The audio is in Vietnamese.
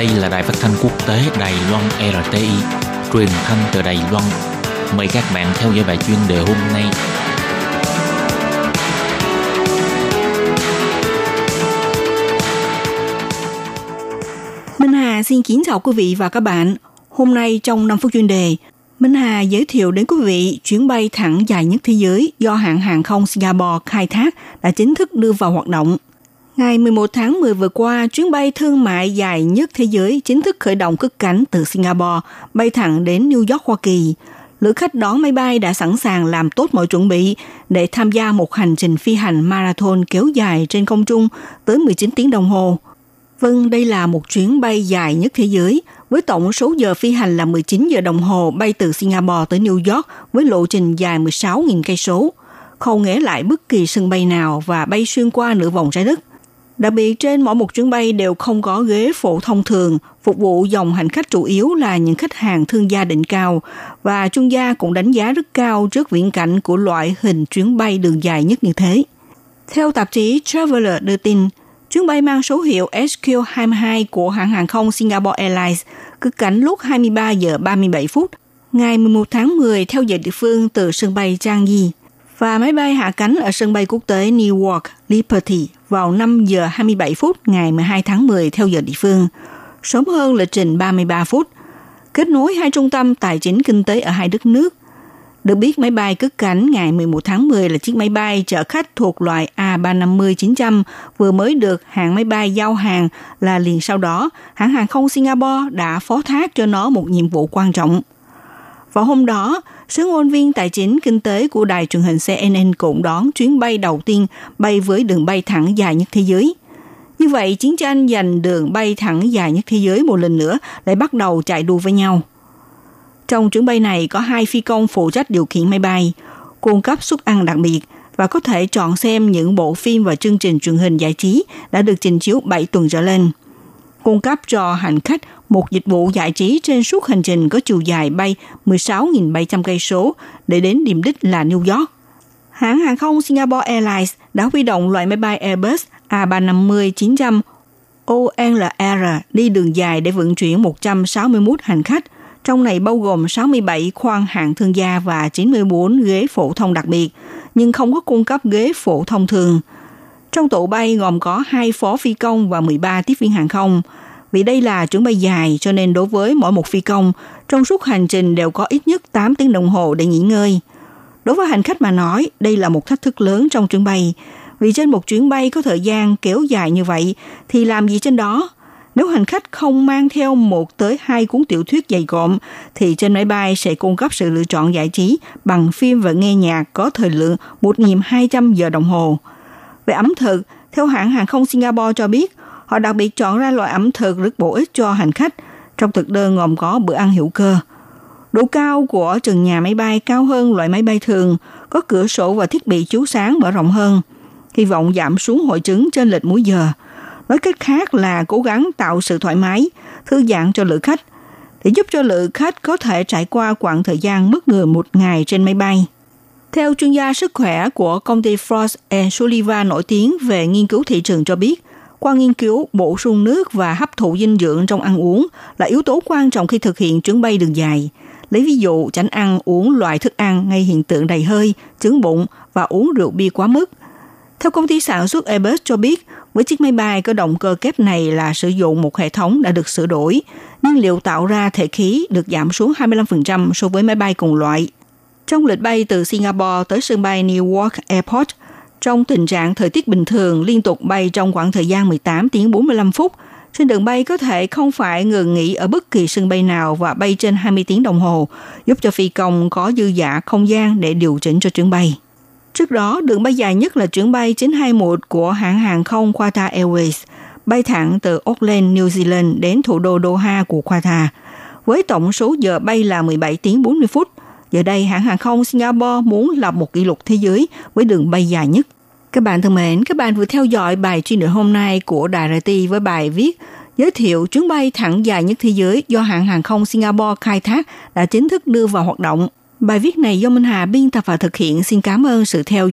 Đây là đài phát thanh quốc tế Đài Loan RTI, truyền thanh từ Đài Loan. Mời các bạn theo dõi bài chuyên đề hôm nay. Minh Hà xin kính chào quý vị và các bạn. Hôm nay trong 5 phút chuyên đề, Minh Hà giới thiệu đến quý vị chuyến bay thẳng dài nhất thế giới do hãng hàng không Singapore khai thác đã chính thức đưa vào hoạt động. Ngày 11 tháng 10 vừa qua, chuyến bay thương mại dài nhất thế giới chính thức khởi động cất cánh từ Singapore, bay thẳng đến New York, Hoa Kỳ. Lữ khách đón máy bay đã sẵn sàng làm tốt mọi chuẩn bị để tham gia một hành trình phi hành marathon kéo dài trên không trung tới 19 tiếng đồng hồ. Vâng, đây là một chuyến bay dài nhất thế giới, với tổng số giờ phi hành là 19 giờ đồng hồ bay từ Singapore tới New York với lộ trình dài 16.000 cây số, không ghé lại bất kỳ sân bay nào và bay xuyên qua nửa vòng trái đất. Đặc biệt trên mỗi một chuyến bay đều không có ghế phổ thông thường, phục vụ dòng hành khách chủ yếu là những khách hàng thương gia đỉnh cao, và chuyên gia cũng đánh giá rất cao trước viễn cảnh của loại hình chuyến bay đường dài nhất như thế. Theo tạp chí Traveler đưa tin, chuyến bay mang số hiệu SQ22 của hãng hàng không Singapore Airlines cất cánh lúc 23 giờ 37 phút ngày 11 tháng 10 theo giờ địa phương từ sân bay Changi, và máy bay hạ cánh ở sân bay quốc tế Newark Liberty vào 5 giờ 27 phút ngày 12 tháng 10 theo giờ địa phương, sớm hơn lịch trình 33 phút, kết nối hai trung tâm tài chính kinh tế ở hai đất nước. Được biết, máy bay cất cánh ngày 11 tháng 10 là chiếc máy bay chở khách thuộc loại A350-900 vừa mới được hãng máy bay giao hàng, là liền sau đó, hãng hàng không Singapore đã phó thác cho nó một nhiệm vụ quan trọng. Vào hôm đó, sứ ngôn viên tài chính kinh tế của đài truyền hình CNN cũng đón chuyến bay đầu tiên bay với đường bay thẳng dài nhất thế giới. Như vậy, chiến tranh giành đường bay thẳng dài nhất thế giới một lần nữa lại bắt đầu chạy đua với nhau. Trong chuyến bay này có hai phi công phụ trách điều khiển máy bay, cung cấp suất ăn đặc biệt và có thể chọn xem những bộ phim và chương trình truyền hình giải trí đã được trình chiếu 7 tuần trở lên. Cung cấp cho hành khách một dịch vụ giải trí trên suốt hành trình có chiều dài bay 16.700 cây số để đến điểm đích là New York. Hãng hàng không Singapore Airlines đã huy động loại máy bay Airbus A350-900 ONLR đi đường dài để vận chuyển 161 hành khách, trong này bao gồm 67 khoang hạng thương gia và 94 ghế phổ thông đặc biệt, nhưng không có cung cấp ghế phổ thông thường. Trong tổ bay gồm có 2 phó phi công và 13 tiếp viên hàng không. Vì đây là chuyến bay dài cho nên đối với mỗi một phi công, trong suốt hành trình đều có ít nhất 8 tiếng đồng hồ để nghỉ ngơi. Đối với hành khách mà nói, đây là một thách thức lớn trong chuyến bay. Vì trên một chuyến bay có thời gian kéo dài như vậy thì làm gì trên đó? Nếu hành khách không mang theo 1 tới 2 cuốn tiểu thuyết dày cộm thì trên máy bay sẽ cung cấp sự lựa chọn giải trí bằng phim và nghe nhạc có thời lượng 1.200 giờ đồng hồ. Về ẩm thực, theo hãng hàng không Singapore cho biết, họ đặc biệt chọn ra loại ẩm thực rất bổ ích cho hành khách. Trong thực đơn gồm có bữa ăn hữu cơ. Độ cao của trần nhà máy bay cao hơn loại máy bay thường, có cửa sổ và thiết bị chiếu sáng mở rộng hơn, hy vọng giảm xuống hội chứng trên lệch múi giờ. Nói cách khác là cố gắng tạo sự thoải mái, thư giãn cho lữ khách, để giúp cho lữ khách có thể trải qua quãng thời gian bất ngờ một ngày trên máy bay. Theo chuyên gia sức khỏe của công ty Frost Sullivan nổi tiếng về nghiên cứu thị trường cho biết, qua nghiên cứu, bổ sung nước và hấp thụ dinh dưỡng trong ăn uống là yếu tố quan trọng khi thực hiện chuyến bay đường dài. Lấy ví dụ, tránh ăn uống loại thức ăn gây hiện tượng đầy hơi, chướng bụng và uống rượu bia quá mức. Theo công ty sản xuất Airbus cho biết, với chiếc máy bay có động cơ kép này là sử dụng một hệ thống đã được sửa đổi, nhiên liệu tạo ra thể khí được giảm xuống 25% so với máy bay cùng loại. Trong lịch bay từ Singapore tới sân bay Newark Airport, trong tình trạng thời tiết bình thường liên tục bay trong khoảng thời gian 18 tiếng 45 phút, trên đường bay có thể không phải ngừng nghỉ ở bất kỳ sân bay nào và bay trên 20 tiếng đồng hồ, giúp cho phi công có dư dả không gian để điều chỉnh cho chuyến bay. Trước đó, đường bay dài nhất là chuyến bay 921 của hãng hàng không Qatar Airways, bay thẳng từ Auckland, New Zealand đến thủ đô Doha của Qatar, với tổng số giờ bay là 17 tiếng 40 phút. Giờ đây, hãng hàng không Singapore muốn lập một kỷ lục thế giới với đường bay dài nhất. Các bạn thân mến, các bạn vừa theo dõi bài chuyên đề hôm nay của Đài RTI với bài viết giới thiệu chuyến bay thẳng dài nhất thế giới do hãng hàng không Singapore khai thác đã chính thức đưa vào hoạt động. Bài viết này do Minh Hà biên tập và thực hiện. Xin cảm ơn sự theo